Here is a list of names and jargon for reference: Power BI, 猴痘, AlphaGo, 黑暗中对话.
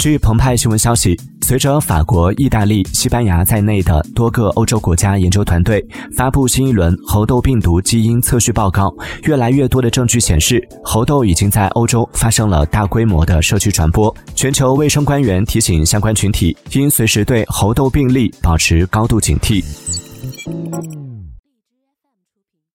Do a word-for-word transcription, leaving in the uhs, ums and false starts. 据澎湃新闻消息，随着法国、意大利、西班牙在内的多个欧洲国家研究团队发布新一轮猴痘病毒基因测序报告，越来越多的证据显示，猴痘已经在欧洲发生了大规模的社区传播。全球卫生官员提醒相关群体，应随时对猴痘病例保持高度警惕。